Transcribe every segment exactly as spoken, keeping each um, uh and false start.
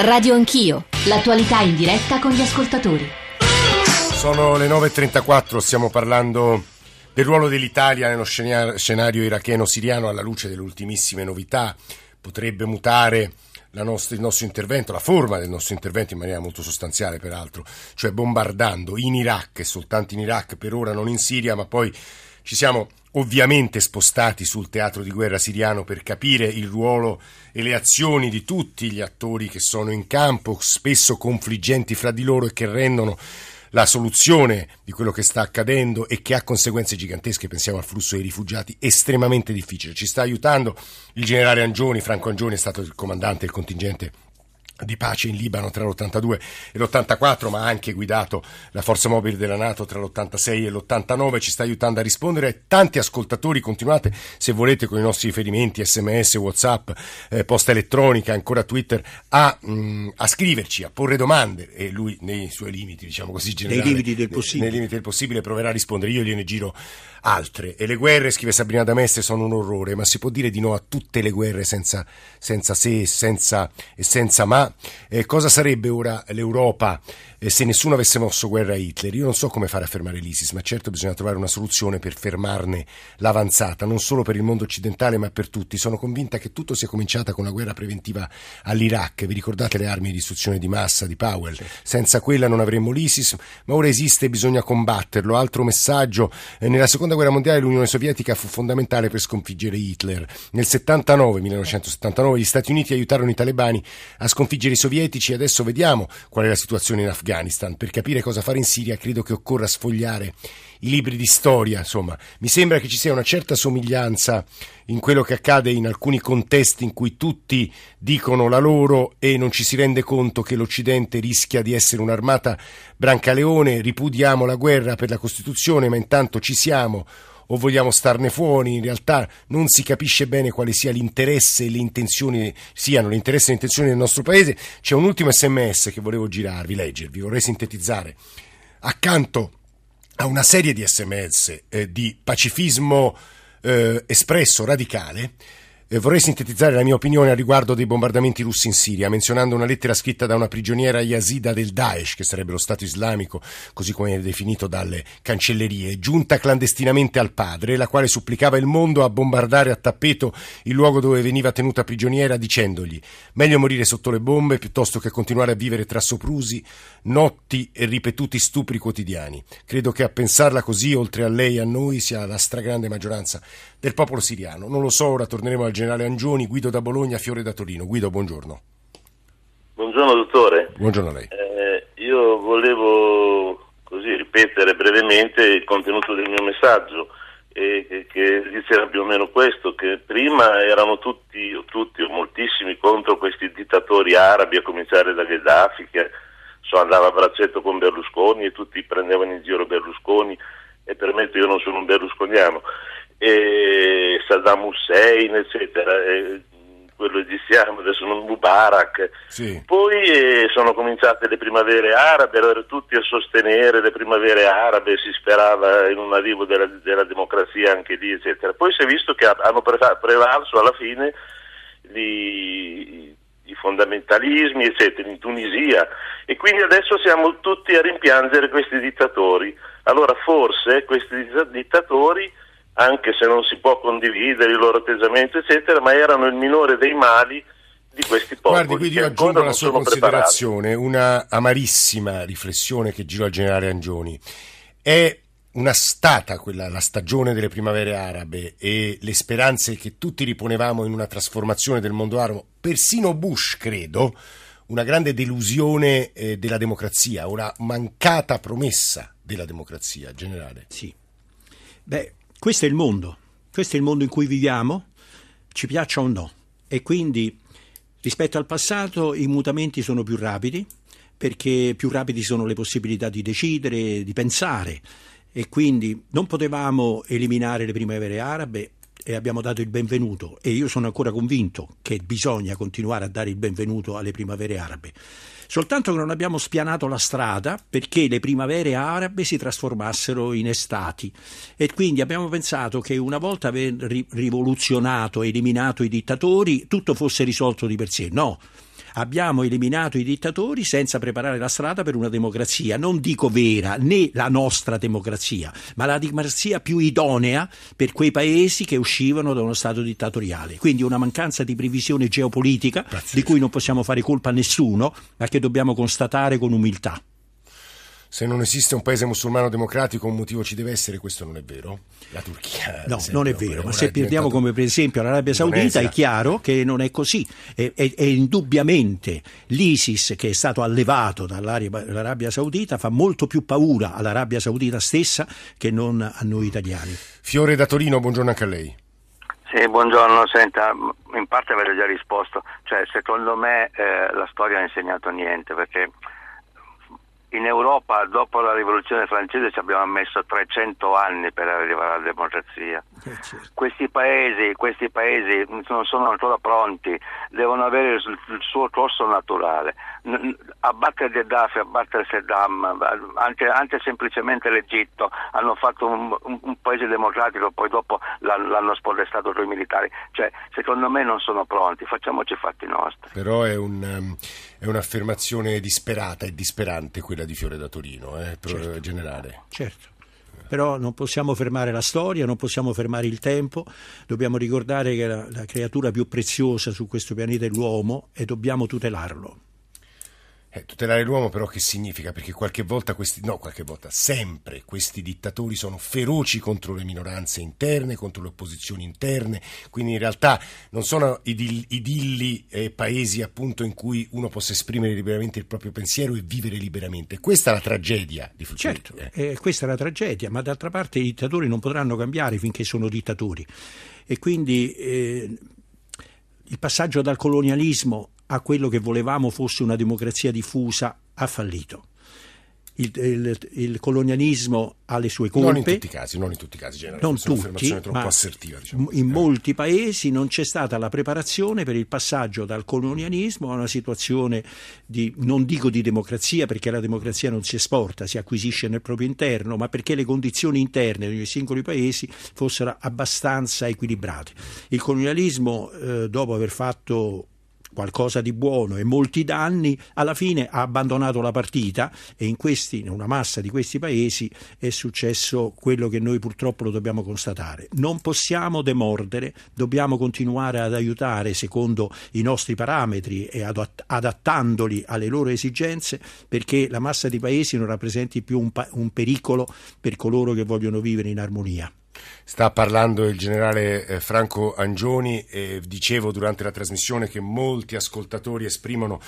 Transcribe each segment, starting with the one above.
Radio Anch'io, l'attualità in diretta con gli ascoltatori. Sono le nove e trentaquattro, stiamo parlando del ruolo dell'Italia nello scenario iracheno-siriano alla luce delle ultimissime novità. Potrebbe mutare la nostra, il nostro intervento, la forma del nostro intervento in maniera molto sostanziale peraltro, cioè bombardando in Iraq e soltanto in Iraq, per ora non in Siria, ma poi ci siamo ovviamente spostati sul teatro di guerra siriano per capire il ruolo e le azioni di tutti gli attori che sono in campo, spesso confliggenti fra di loro e che rendono la soluzione di quello che sta accadendo e che ha conseguenze gigantesche, pensiamo al flusso dei rifugiati, estremamente difficile. Ci sta aiutando il generale Angioni, Franco Angioni è stato il comandante del contingente di pace in Libano tra l'ottantadue e l'ottantaquattro, ma ha anche guidato la forza mobile della NATO tra l'ottantasei e l'ottantanove. Ci sta aiutando a rispondere. Tanti ascoltatori, continuate se volete con i nostri riferimenti, sms, whatsapp, eh, posta elettronica, ancora Twitter, a, mh, a scriverci, a porre domande, e lui nei suoi limiti, diciamo così, generali, nei limiti del possibile, nei, nei limiti del possibile proverà a rispondere. Io gliene giro altre. E le guerre, scrive Sabrina D'Ameste, sono un orrore, ma si può dire di no a tutte le guerre senza, senza se e senza, senza ma. Eh, cosa sarebbe ora l'Europa eh, se nessuno avesse mosso guerra a Hitler? Io non so come fare a fermare l'ISIS, ma certo bisogna trovare una soluzione per fermarne l'avanzata, non solo per il mondo occidentale ma per tutti. Sono convinta che tutto sia cominciata con la guerra preventiva all'Iraq. Vi ricordate le armi di distruzione di massa di Powell? Senza quella non avremmo l'ISIS, ma ora esiste e bisogna combatterlo. Altro messaggio: eh, nella seconda guerra mondiale l'Unione Sovietica fu fondamentale per sconfiggere Hitler. Nel millenovecentosettantanove gli Stati Uniti aiutarono i talebani a sconfiggere i sovietici. Adesso vediamo qual è la situazione in Afghanistan. Per capire cosa fare in Siria credo che occorra sfogliare i libri di storia. Insomma, mi sembra che ci sia una certa somiglianza in quello che accade in alcuni contesti in cui tutti dicono la loro e non ci si rende conto che l'Occidente rischia di essere un'armata Brancaleone. Ripudiamo la guerra per la Costituzione, ma intanto ci siamo o vogliamo starne fuori. In realtà non si capisce bene quale sia l'interesse e le intenzioni siano l'interesse e le intenzioni del nostro paese. C'è un ultimo sms che volevo girarvi, leggervi, vorrei sintetizzare accanto a una serie di sms eh, di pacifismo eh, espresso radicale. Eh, vorrei sintetizzare la mia opinione a riguardo dei bombardamenti russi in Siria, menzionando una lettera scritta da una prigioniera yazida del Daesh, che sarebbe lo Stato islamico, così come è definito dalle cancellerie, giunta clandestinamente al padre, la quale supplicava il mondo a bombardare a tappeto il luogo dove veniva tenuta prigioniera, dicendogli: meglio morire sotto le bombe piuttosto che continuare a vivere tra soprusi, notti e ripetuti stupri quotidiani. Credo che a pensarla così, oltre a lei e a noi, sia la stragrande maggioranza del popolo siriano. Non lo so, ora torneremo al generale Angioni. Guido da Bologna, Fiore da Torino. Guido, buongiorno. Buongiorno dottore. Buongiorno a lei. Eh, io volevo così ripetere brevemente il contenuto del mio messaggio, eh, che, che diceva più o meno questo, che prima erano tutti o tutti o moltissimi contro questi dittatori arabi, a cominciare da Gheddafi, che so, andava a braccetto con Berlusconi e tutti prendevano in giro Berlusconi, e permetto, io non sono un berlusconiano, e Saddam Hussein eccetera, e quello egiziano, adesso non Mubarak, sì. Poi eh, sono cominciate le primavere arabe, erano tutti a sostenere le primavere arabe, si sperava in un arrivo della, della democrazia anche lì eccetera. Poi si è visto che hanno prevalso alla fine gli, i fondamentalismi eccetera in Tunisia, e quindi adesso siamo tutti a rimpiangere questi dittatori. Allora forse questi dittatori, anche se non si può condividere il loro atteggiamento eccetera, ma erano il minore dei mali di questi popoli. Guardi, quindi io aggiungo alla sua considerazione una amarissima riflessione che giro al generale Angioni. È una stata quella, la stagione delle primavere arabe e le speranze che tutti riponevamo in una trasformazione del mondo arabo, persino Bush credo, una grande delusione eh, della democrazia, una mancata promessa della democrazia, generale. Sì, beh, questo è il mondo, questo è il mondo in cui viviamo, ci piaccia o no, e quindi rispetto al passato i mutamenti sono più rapidi, perché più rapidi sono le possibilità di decidere, di pensare, e quindi non potevamo eliminare le primavere arabe e abbiamo dato il benvenuto, e io sono ancora convinto che bisogna continuare a dare il benvenuto alle primavere arabe, soltanto che non abbiamo spianato la strada perché le primavere arabe si trasformassero in estati, e quindi abbiamo pensato che una volta aver rivoluzionato e eliminato i dittatori tutto fosse risolto di per sé. No, abbiamo eliminato i dittatori senza preparare la strada per una democrazia, non dico vera, né la nostra democrazia, ma la democrazia più idonea per quei paesi che uscivano da uno stato dittatoriale. Quindi una mancanza di previsione geopolitica, Pazzesco. Di cui non possiamo fare colpa a nessuno, ma che dobbiamo constatare con umiltà. Se non esiste un paese musulmano democratico, un motivo ci deve essere, questo non è vero? La Turchia? No, esempio, non è vero, ma se prendiamo come per esempio l'Arabia Saudita è chiaro che non è così. E, e, e indubbiamente l'ISIS, che è stato allevato dall'Arabia Saudita, fa molto più paura all'Arabia Saudita stessa che non a noi italiani. Fiore da Torino, buongiorno anche a lei. Sì, buongiorno, senta, in parte avevo già risposto, cioè secondo me eh, la storia non ha insegnato niente, perché in Europa, dopo la rivoluzione francese, ci abbiamo messo trecento anni per arrivare alla democrazia. Eh, certo. Questi paesi, questi paesi non sono ancora pronti, devono avere il suo corso naturale. Abbattere Gheddafi, abbattere Saddam, anche, anche semplicemente l'Egitto, hanno fatto un, un, un paese democratico, poi dopo l'hanno spodestato con i militari. Cioè, secondo me non sono pronti, facciamoci i fatti nostri. Però è un, è un'affermazione disperata e disperante quella di Fiore da Torino, eh, per certo, generale. Certo. Però non possiamo fermare la storia, non possiamo fermare il tempo, dobbiamo ricordare che la, la creatura più preziosa su questo pianeta è l'uomo e dobbiamo tutelarlo. Eh, tutelare l'uomo però che significa? Perché qualche volta, questi, no qualche volta, sempre questi dittatori sono feroci contro le minoranze interne, contro le opposizioni interne, quindi in realtà non sono idilli, idilli eh, paesi appunto in cui uno possa esprimere liberamente il proprio pensiero e vivere liberamente. Questa è la tragedia di Fulgini. Certo, eh, questa è la tragedia, ma d'altra parte i dittatori non potranno cambiare finché sono dittatori e quindi eh, il passaggio dal colonialismo a quello che volevamo fosse una democrazia diffusa ha fallito. Il, il, il colonialismo ha le sue colpe. Non in tutti i casi, non in tutti i casi, generalmente. Non tutti, un'affermazione troppo assertiva, diciamo. In molti paesi non c'è stata la preparazione per il passaggio dal colonialismo a una situazione di, non dico di democrazia, perché la democrazia non si esporta, si acquisisce nel proprio interno, ma perché le condizioni interne dei singoli paesi fossero abbastanza equilibrate. Il colonialismo, eh, dopo aver fatto qualcosa di buono e molti danni, alla fine ha abbandonato la partita e in, questi, in una massa di questi paesi è successo quello che noi purtroppo lo dobbiamo constatare. Non possiamo demordere, dobbiamo continuare ad aiutare secondo i nostri parametri e adattandoli alle loro esigenze, perché la massa di paesi non rappresenti più un, pa- un pericolo per coloro che vogliono vivere in armonia. Sta parlando il generale Franco Angioni e dicevo durante la trasmissione che molti ascoltatori esprimono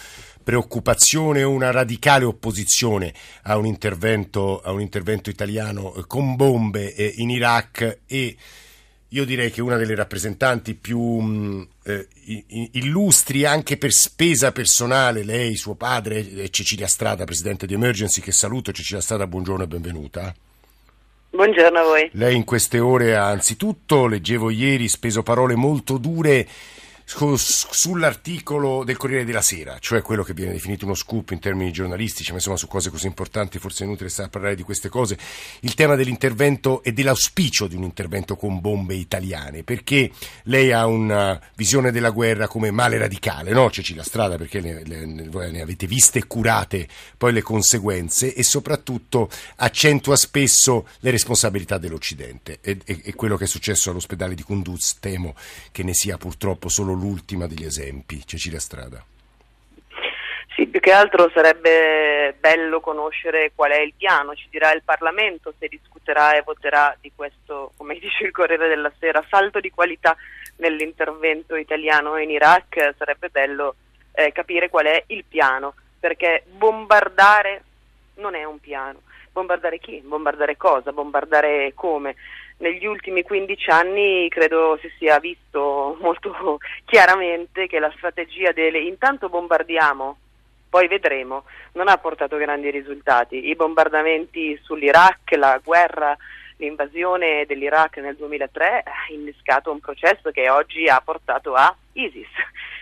preoccupazione o una radicale opposizione a un intervento, a un intervento italiano con bombe in Iraq e io direi che una delle rappresentanti più eh, illustri anche per spesa personale, lei, suo padre, è Cecilia Strada, presidente di Emergency, che saluto. Cecilia Strada, buongiorno e benvenuta. Buongiorno a voi. Lei in queste ore ha anzitutto, leggevo ieri, speso parole molto dure sull'articolo del Corriere della Sera, cioè quello che viene definito uno scoop in termini giornalistici, ma insomma su cose così importanti forse è inutile stare a parlare di queste cose. Il tema dell'intervento e dell'auspicio di un intervento con bombe italiane, perché lei ha una visione della guerra come male radicale, no Cecilia Strada, perché ne, ne, ne avete viste e curate poi le conseguenze e soprattutto accentua spesso le responsabilità dell'Occidente e, e, e quello che è successo all'ospedale di Kunduz temo che ne sia purtroppo solo l'ultima degli esempi. Cecilia Strada. Sì, più che altro sarebbe bello conoscere qual è il piano, ci dirà il Parlamento se discuterà e voterà di questo, come dice il Corriere della Sera, salto di qualità nell'intervento italiano in Iraq. Sarebbe bello eh, capire qual è il piano, perché bombardare non è un piano. Bombardare chi? Bombardare cosa? Bombardare come? Negli ultimi quindici anni credo si sia visto molto chiaramente che la strategia delle intanto bombardiamo, poi vedremo, non ha portato grandi risultati. I bombardamenti sull'Iraq, la guerra, l'invasione dell'Iraq nel duemilatré ha innescato un processo che oggi ha portato a ISIS.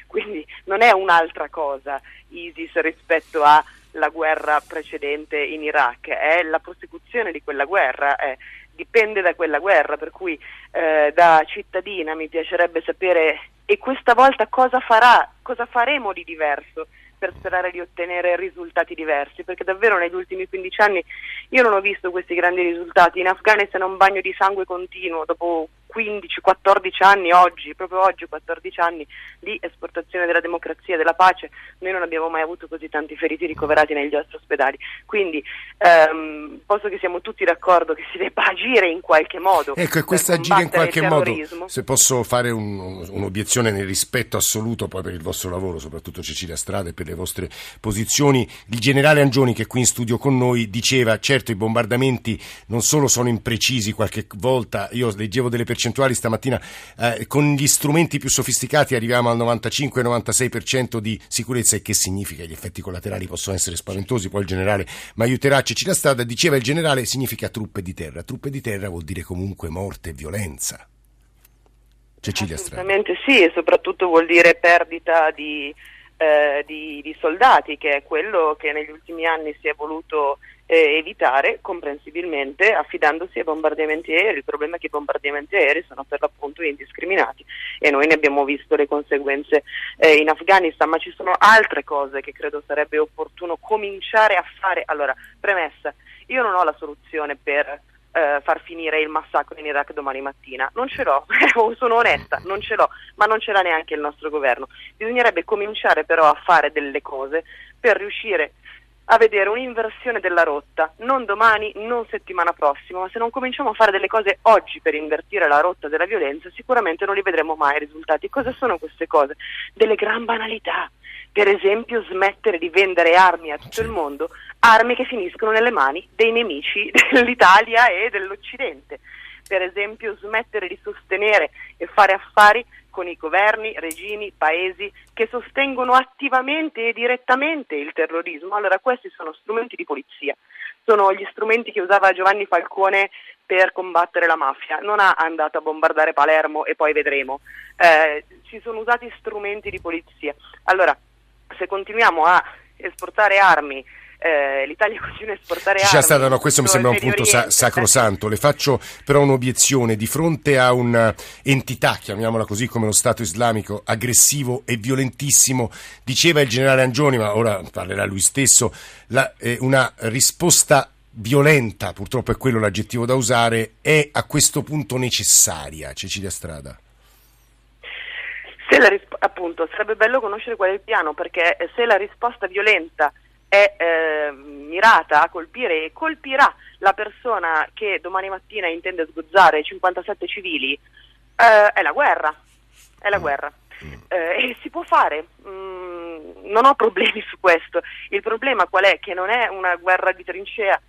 Quindi non è un'altra cosa ISIS rispetto a la guerra precedente in Iraq, è la prosecuzione di quella guerra, è, dipende da quella guerra, per cui eh, da cittadina mi piacerebbe sapere e questa volta cosa farà, cosa faremo di diverso per sperare di ottenere risultati diversi, perché davvero negli ultimi quindici anni io non ho visto questi grandi risultati. In Afghanistan è un bagno di sangue continuo, dopo quindici quattordici anni oggi, proprio oggi quattordici anni di esportazione della democrazia, della pace, noi non abbiamo mai avuto così tanti feriti ricoverati negli altri ospedali, quindi ehm, posso che siamo tutti d'accordo che si debba agire in qualche modo. Ecco, e questo agire in qualche modo, se posso fare un, un'obiezione nel rispetto assoluto poi per il vostro lavoro, soprattutto Cecilia Strada, e per le vostre posizioni, il generale Angioni, che è qui in studio con noi, diceva certo i bombardamenti non solo sono imprecisi qualche volta, io leggevo delle percentuali stamattina, eh, con gli strumenti più sofisticati arriviamo al novantacinque novantasei per cento di sicurezza, e che significa? Gli effetti collaterali possono essere spaventosi, poi il generale mi aiuterà. Cecilia Strada, diceva il generale, significa truppe di terra, truppe di terra vuol dire comunque morte e violenza. Cecilia Strada. Assolutamente sì, e soprattutto vuol dire perdita di Eh, di, di soldati, che è quello che negli ultimi anni si è voluto eh, evitare, comprensibilmente, affidandosi ai bombardamenti aerei. Il problema è che i bombardamenti aerei sono per l'appunto indiscriminati, e noi ne abbiamo visto le conseguenze eh, in Afghanistan, ma ci sono altre cose che credo sarebbe opportuno cominciare a fare. Allora, premessa, io non ho la soluzione per Uh, far finire il massacro in Iraq domani mattina, non ce l'ho, sono onesta, non ce l'ho, ma non ce l'ha neanche il nostro governo. Bisognerebbe cominciare però a fare delle cose per riuscire a vedere un'inversione della rotta, non domani, non settimana prossima, ma se non cominciamo a fare delle cose oggi per invertire la rotta della violenza, sicuramente non li vedremo mai i risultati. Cosa sono queste cose? Delle gran banalità. Per esempio, smettere di vendere armi a tutto il mondo, armi che finiscono nelle mani dei nemici dell'Italia e dell'Occidente. Per esempio, smettere di sostenere e fare affari con i governi, regimi, paesi che sostengono attivamente e direttamente il terrorismo. Allora, questi sono strumenti di polizia, sono gli strumenti che usava Giovanni Falcone per combattere la mafia. Non ha andato a bombardare Palermo e poi vedremo. Eh, si sono usati strumenti di polizia. Allora, se continuiamo a esportare armi, eh, l'Italia continua a esportare armi. C'è stato, no, questo mi sembra un punto sa- sacrosanto. Le faccio però un'obiezione. Di fronte a un'entità, chiamiamola così, come lo Stato islamico, aggressivo e violentissimo, diceva il generale Angioni, ma ora parlerà lui stesso, la, eh, una risposta violenta, purtroppo è quello l'aggettivo da usare, è a questo punto necessaria. Cecilia Strada. Se la risp- appunto, sarebbe bello conoscere qual è il piano, perché se la risposta violenta è eh, mirata a colpire e colpirà la persona che domani mattina intende sgozzare cinquantasette civili, eh, è la guerra, è la guerra. Eh, e si può fare, mm, non ho problemi su questo. Il problema qual è? Che non è una guerra di trincea,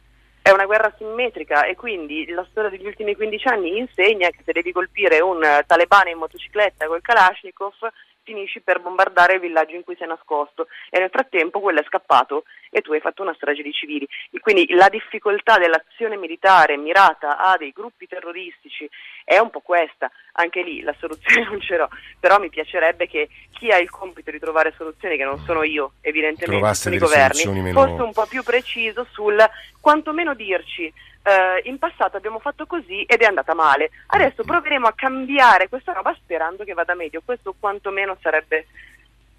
è una guerra simmetrica, e quindi la storia degli ultimi quindici anni insegna che se devi colpire un talebano in motocicletta col Kalashnikov, finisci per bombardare il villaggio in cui sei nascosto, e nel frattempo quello è scappato e tu hai fatto una strage di civili. E quindi la difficoltà dell'azione militare mirata a dei gruppi terroristici è un po' questa. Anche lì la soluzione non ce l'ho, però mi piacerebbe che chi ha il compito di trovare soluzioni, che non sono io evidentemente, sono i governi, meno... fosse un po' più preciso sul quantomeno dirci uh, in passato abbiamo fatto così ed è andata male, adesso proveremo a cambiare questa roba sperando che vada meglio. Questo quantomeno sarebbe...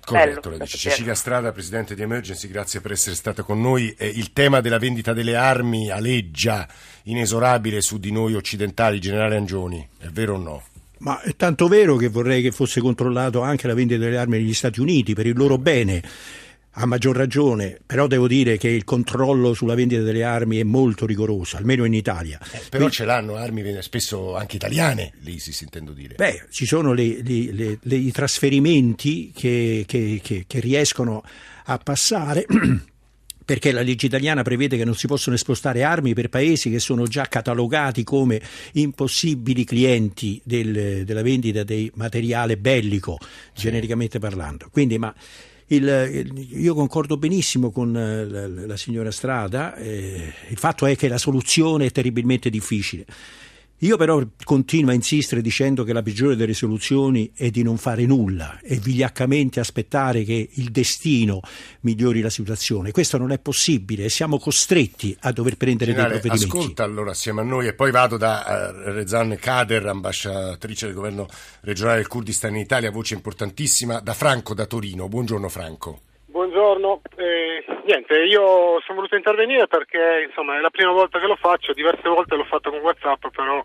Corretto, lo dice Cecilia Strada, presidente di Emergency, grazie per essere stata con noi. Eh, il tema della vendita delle armi aleggia inesorabile su di noi occidentali, generale Angioni, è vero o no? Ma è tanto vero che vorrei che fosse controllato anche la vendita delle armi negli Stati Uniti per il loro bene. A maggior ragione, però devo dire che il controllo sulla vendita delle armi è molto rigoroso, almeno in Italia. Eh, però Quindi, ce l'hanno armi spesso anche italiane, l'ISIS intendo dire. Beh, ci sono le, le, le, le, i trasferimenti che, che, che, che riescono a passare... perché la legge italiana prevede che non si possono spostare armi per paesi che sono già catalogati come impossibili clienti del, della vendita di materiale bellico, genericamente parlando. Quindi, ma il, io concordo benissimo con la, la signora Strada, eh, il fatto è che la soluzione è terribilmente difficile. Io però continuo a insistere dicendo che la peggiore delle soluzioni è di non fare nulla e vigliaccamente aspettare che il destino migliori la situazione. Questo non è possibile, siamo costretti a dover prendere Generale, dei provvedimenti. Ascolta allora assieme a noi e poi vado da uh, Rezan Kader, ambasciatrice del governo regionale del Kurdistan in Italia, voce importantissima, da Franco da Torino. Buongiorno Franco. Buongiorno, eh, niente, io sono voluto intervenire perché insomma è la prima volta che lo faccio, diverse volte l'ho fatto con WhatsApp, però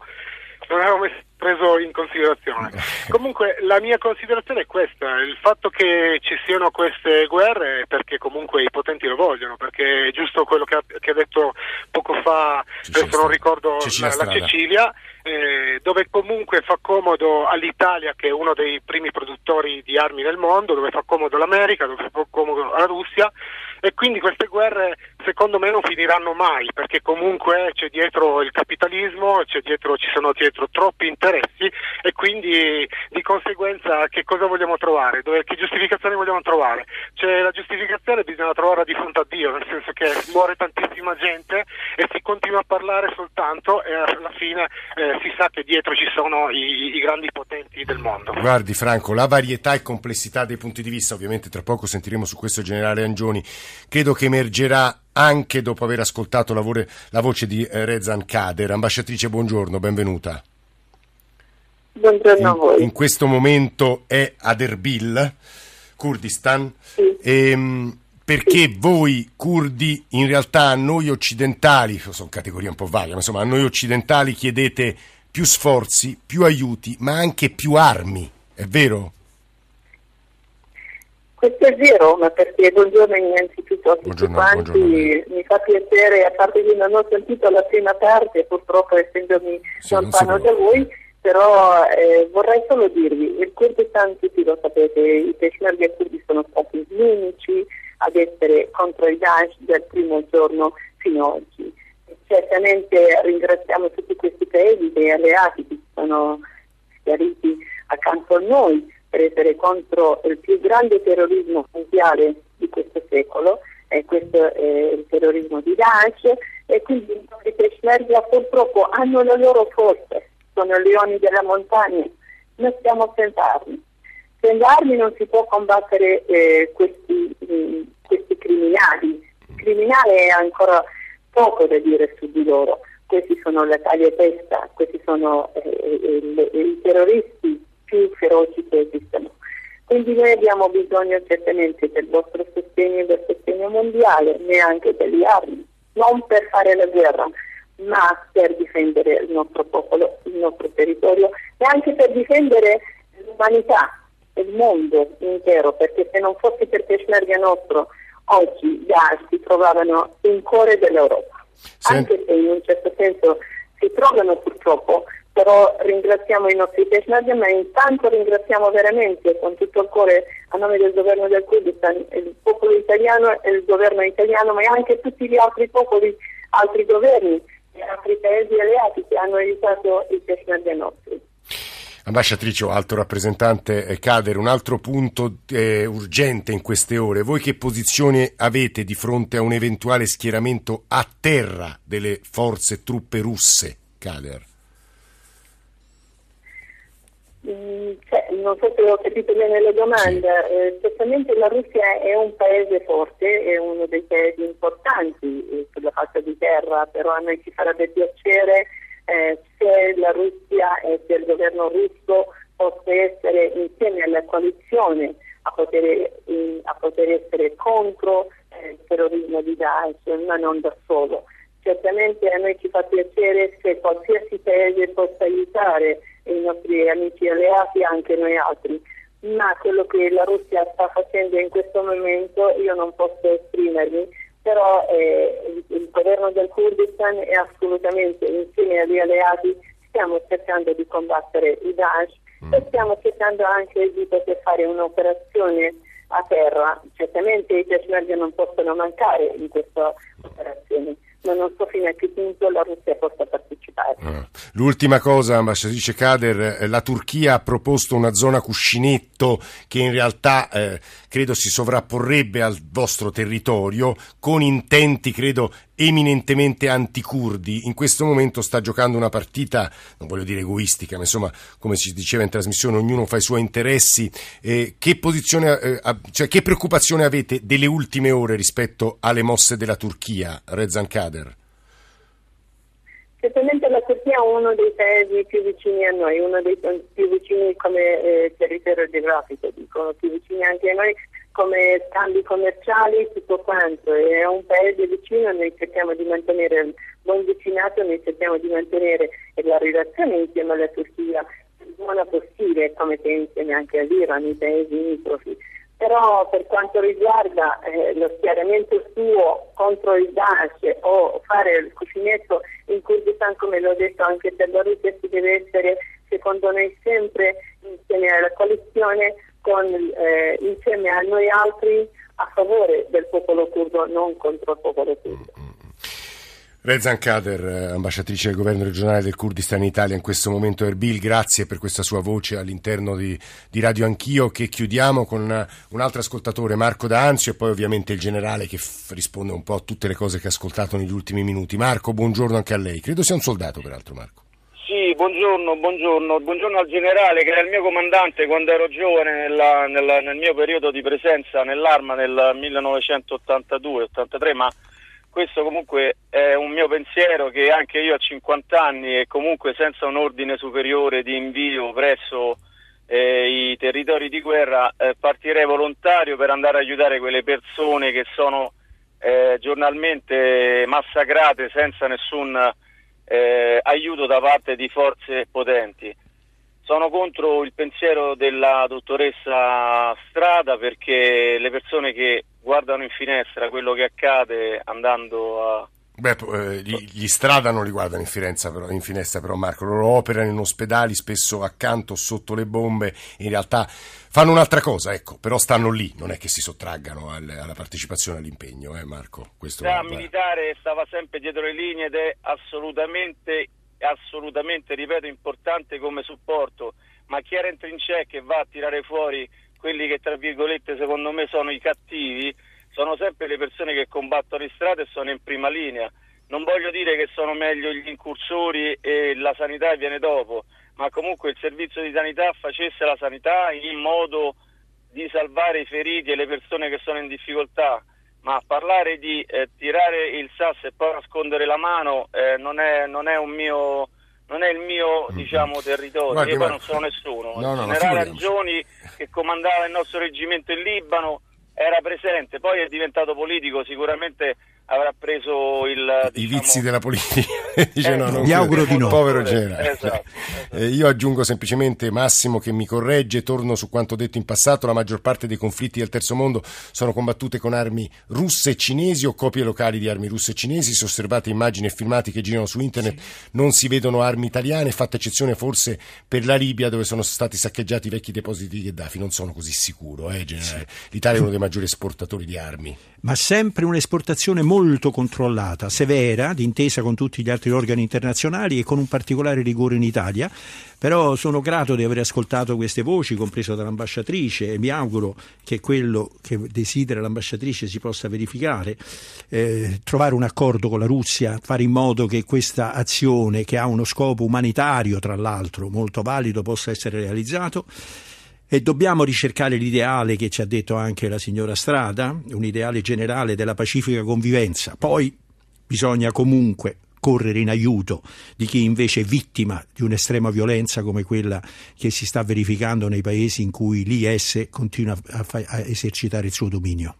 non avevo preso in considerazione. Comunque la mia considerazione è questa, il fatto che ci siano queste guerre è perché comunque i potenti lo vogliono, perché è giusto quello che ha, che ha detto poco fa, Cecilia, penso non ricordo, Cecilia la, la Cecilia, eh, dove comunque fa comodo all'Italia che è uno dei primi produttori di armi nel mondo, dove fa comodo l'America, dove fa comodo la Russia, e quindi queste guerre secondo me non finiranno mai, perché comunque c'è dietro il capitalismo, c'è dietro, ci sono dietro troppi interessi e quindi di conseguenza che cosa vogliamo trovare? Dove, che giustificazione vogliamo trovare? Cioè la giustificazione bisogna trovarla di fronte a Dio, nel senso che muore tantissima gente e si continua a parlare soltanto e alla fine eh, si sa che dietro ci sono i, i grandi potenti del mondo. Guardi Franco, la varietà e complessità dei punti di vista, ovviamente tra poco sentiremo su questo il generale Angioni, credo che emergerà anche dopo aver ascoltato la, vo- la voce di Rezan Kader. Ambasciatrice, buongiorno, benvenuta. Buongiorno a voi. In questo momento è ad Erbil, Kurdistan, sì. ehm, perché sì. Voi curdi, in realtà a noi occidentali, sono categorie un po' varie, ma insomma a noi occidentali chiedete più sforzi, più aiuti, ma anche più armi, è vero? Questo è vero, ma perché buongiorno innanzitutto a tutti quanti, mi fa piacere, a parte che non ho sentito la prima parte, purtroppo essendomi sì, lontano da voi, però eh, vorrei solo dirvi, il Kurdistan tutti lo sapete, i Peshmerga kurdi sono stati gli unici ad essere contro il Daesh dal primo giorno fino ad oggi. Certamente ringraziamo tutti questi paesi e alleati che sono schiariti accanto a noi, per essere contro il più grande terrorismo mondiale di questo secolo, e questo è il terrorismo di Daesh, e quindi i Peshmerga purtroppo hanno le loro forze, sono leoni della montagna, noi stiamo senza armi. Senza armi non si può combattere eh, questi, mh, questi criminali, il criminale è ancora poco da dire su di loro, questi sono la tagliatesta, questi sono eh, eh, i terroristi più feroci che esistono. Quindi noi abbiamo bisogno certamente del vostro sostegno e del sostegno mondiale, neanche delle armi, non per fare la guerra, ma per difendere il nostro popolo, il nostro territorio e anche per difendere l'umanità, il mondo intero, perché se non fosse per Peshmerga nostro, oggi gli altri si trovavano in cuore dell'Europa. Sì. Anche se in un certo senso si trovano purtroppo, però ringraziamo i nostri Peshmerga, ma intanto ringraziamo veramente con tutto il cuore a nome del governo del Kurdistan, il popolo italiano e il governo italiano, ma anche tutti gli altri popoli, altri governi e altri paesi alleati che hanno aiutato i Peshmerga nostri. Ambasciatrice o alto rappresentante Kader, un altro punto eh, urgente in queste ore. Voi che posizione avete di fronte a un eventuale schieramento a terra delle forze truppe russe, Kader? Cioè, non so se ho capito bene la domanda, eh, certamente la Russia è un paese forte, è uno dei paesi importanti eh, sulla faccia di terra, però a noi ci farebbe piacere eh, se la Russia e se il governo russo possa essere insieme alla coalizione a poter, eh, a poter essere contro eh, il terrorismo di Daesh, ma non da solo. Certamente a noi ci fa piacere se qualsiasi paese possa aiutare i nostri amici alleati, anche noi altri, ma quello che la Russia sta facendo in questo momento io non posso esprimermi, però eh, il governo del Kurdistan è assolutamente insieme agli alleati, stiamo cercando di combattere i Daesh mm. e stiamo cercando anche di poter fare un'operazione a terra. Certamente i Peshmerga non possono mancare in questa operazione, ma non so fino a che punto la Russia possa partecipare. Ah. L'ultima cosa, ambasciatrice Kader, la Turchia ha proposto una zona cuscinetto che in realtà eh, credo si sovrapporrebbe al vostro territorio con intenti credo eminentemente anticurdi, in questo momento sta giocando una partita, non voglio dire egoistica, ma insomma, come si diceva in trasmissione, ognuno fa i suoi interessi. Eh, che posizione, eh, cioè che preoccupazione avete delle ultime ore rispetto alle mosse della Turchia, Rezan Kader? Certamente la Turchia è uno dei paesi più vicini a noi, uno dei più vicini come eh, territorio geografico, dicono più vicini anche a noi come scambi commerciali, tutto quanto. È un paese vicino, noi cerchiamo di mantenere un buon vicinato, noi cerchiamo di mantenere la relazione insieme alla Turchia più buona possibile, come insieme anche all'Iran, i paesi limitrofi. Però per quanto riguarda eh, lo schieramento suo contro il Daesh o fare il cuscinetto in Kurdistan, come l'ho detto anche per Borussia, si deve essere secondo noi sempre insieme alla coalizione, con, eh, insieme a noi altri, a favore del popolo curdo, non contro il popolo curdo. Rezan Kader, ambasciatrice del governo regionale del Kurdistan in Italia, in questo momento Erbil, grazie per questa sua voce all'interno di, di Radio Anch'io, che chiudiamo con una, un altro ascoltatore, Marco da Anzio, e poi ovviamente il generale che f- risponde un po' a tutte le cose che ha ascoltato negli ultimi minuti. Marco, buongiorno anche a lei, credo sia un soldato peraltro Marco. Sì, buongiorno, buongiorno, buongiorno al generale, che era il mio comandante quando ero giovane nella, nella, nel mio periodo di presenza nell'arma nel millenovecentottantadue ottantatré, ma questo comunque è un mio pensiero, che anche io a cinquanta anni e comunque senza un ordine superiore di invio presso eh, i territori di guerra eh, partirei volontario per andare ad aiutare quelle persone che sono eh, giornalmente massacrate senza nessun eh, aiuto da parte di forze potenti. Sono contro il pensiero della dottoressa Strada, perché le persone che guardano in finestra quello che accade andando a... Beh, gli, gli Strada non li guardano in finestra, però, in finestra però Marco, loro operano in ospedali, spesso accanto, sotto le bombe, in realtà fanno un'altra cosa, ecco, però stanno lì, non è che si sottraggano al, alla partecipazione, all'impegno, eh Marco? Questo la militare stava sempre dietro le linee ed è assolutamente, assolutamente, ripeto, importante come supporto, ma chi era in trincea che va a tirare fuori quelli che tra virgolette secondo me sono i cattivi, sono sempre le persone che combattono in strada e sono in prima linea. Non voglio dire che sono meglio gli incursori e la sanità viene dopo, ma comunque il servizio di sanità facesse la sanità in modo di salvare i feriti e le persone che sono in difficoltà, ma parlare di eh, tirare il sasso e poi nascondere la mano eh, non è, non è un mio... non è il mio, diciamo, territorio. Guardi, io poi non sono nessuno. No, no, il generale Angioni, che comandava il nostro reggimento in Libano, era presente, poi è diventato politico, sicuramente avrà preso il, diciamo... i vizi della politica. Dice, eh, no, non gli auguro di no, povero generale. Esatto, esatto. Eh, io aggiungo semplicemente, Massimo che mi corregge, torno su quanto detto in passato, la maggior parte dei conflitti del terzo mondo sono combattute con armi russe e cinesi o copie locali di armi russe e cinesi. Se osservate immagini e filmati che girano su internet, sì, non si vedono armi italiane, fatta eccezione forse per la Libia, dove sono stati saccheggiati i vecchi depositi di Gheddafi. Non sono così sicuro, eh, generale. L'Italia è uno dei maggiori esportatori di armi, ma sempre un'esportazione molto controllata, severa, d'intesa con tutti gli altri organi internazionali e con un particolare rigore in Italia. Però sono grato di aver ascoltato queste voci, compreso dall'ambasciatrice, e mi auguro che quello che desidera l'ambasciatrice si possa verificare, eh, trovare un accordo con la Russia, fare in modo che questa azione, che ha uno scopo umanitario tra l'altro molto valido, possa essere realizzato. E dobbiamo ricercare l'ideale che ci ha detto anche la signora Strada, un ideale generale della pacifica convivenza. Poi bisogna comunque correre in aiuto di chi invece è vittima di un'estrema violenza come quella che si sta verificando nei paesi in cui l'I S continua a, fa- a esercitare il suo dominio.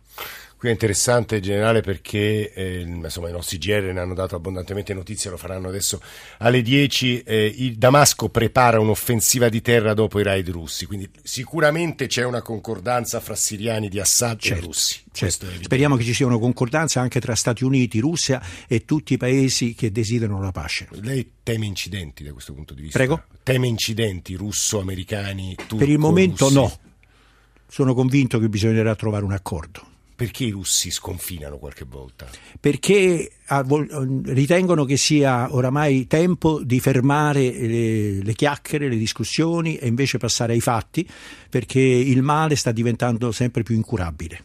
Qui è interessante, generale, perché eh, insomma, i nostri G R ne hanno dato abbondantemente notizie, lo faranno adesso alle dieci. Eh, il Damasco prepara un'offensiva di terra dopo i raid russi, quindi sicuramente c'è una concordanza fra siriani di Assad, certo, e russi. Certo. Speriamo che ci sia una concordanza anche tra Stati Uniti, Russia e tutti i paesi che desiderano la pace. Lei teme incidenti da questo punto di vista? Prego. Teme incidenti russo-americani, turco-russi? Per il momento no, sono convinto che bisognerà trovare un accordo. Perché i russi sconfinano qualche volta? Perché ritengono che sia oramai tempo di fermare le, le chiacchiere, le discussioni e invece passare ai fatti, perché il male sta diventando sempre più incurabile.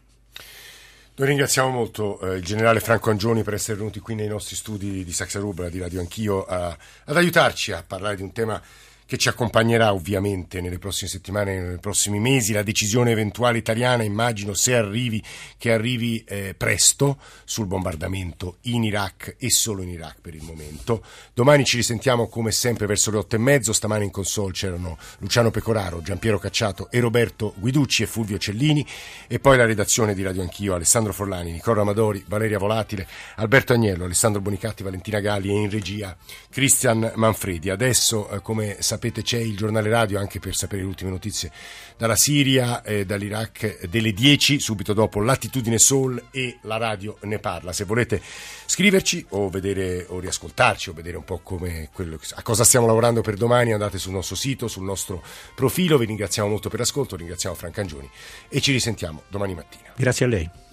Noi ringraziamo molto eh, il generale Franco Angioni per essere venuti qui nei nostri studi di Saxa Rubra, di Radio Anch'io, a, ad aiutarci a parlare di un tema che ci accompagnerà ovviamente nelle prossime settimane, nei prossimi mesi, la decisione eventuale italiana, immagino, se arrivi, che arrivi eh, presto, sul bombardamento in Iraq e solo in Iraq per il momento. Domani ci risentiamo come sempre verso le otto e mezzo, stamane in console c'erano Luciano Pecoraro, Gian Piero Cacciato e Roberto Guiducci e Fulvio Cellini, e poi la redazione di Radio Anch'io, Alessandro Forlani, Nicola Amadori, Valeria Volatile, Alberto Agnello, Alessandro Bonicatti, Valentina Galli e in regia Cristian Manfredi. Adesso, eh, come sapete, c'è il giornale radio anche per sapere le ultime notizie dalla Siria e dall'Iraq delle dieci, subito dopo Latitudine Soul e la radio ne parla. Se volete scriverci o vedere o riascoltarci o vedere un po' come quello, a cosa stiamo lavorando per domani, andate sul nostro sito, sul nostro profilo. Vi ringraziamo molto per l'ascolto, ringraziamo Franco Angioni e ci risentiamo domani mattina. Grazie a lei.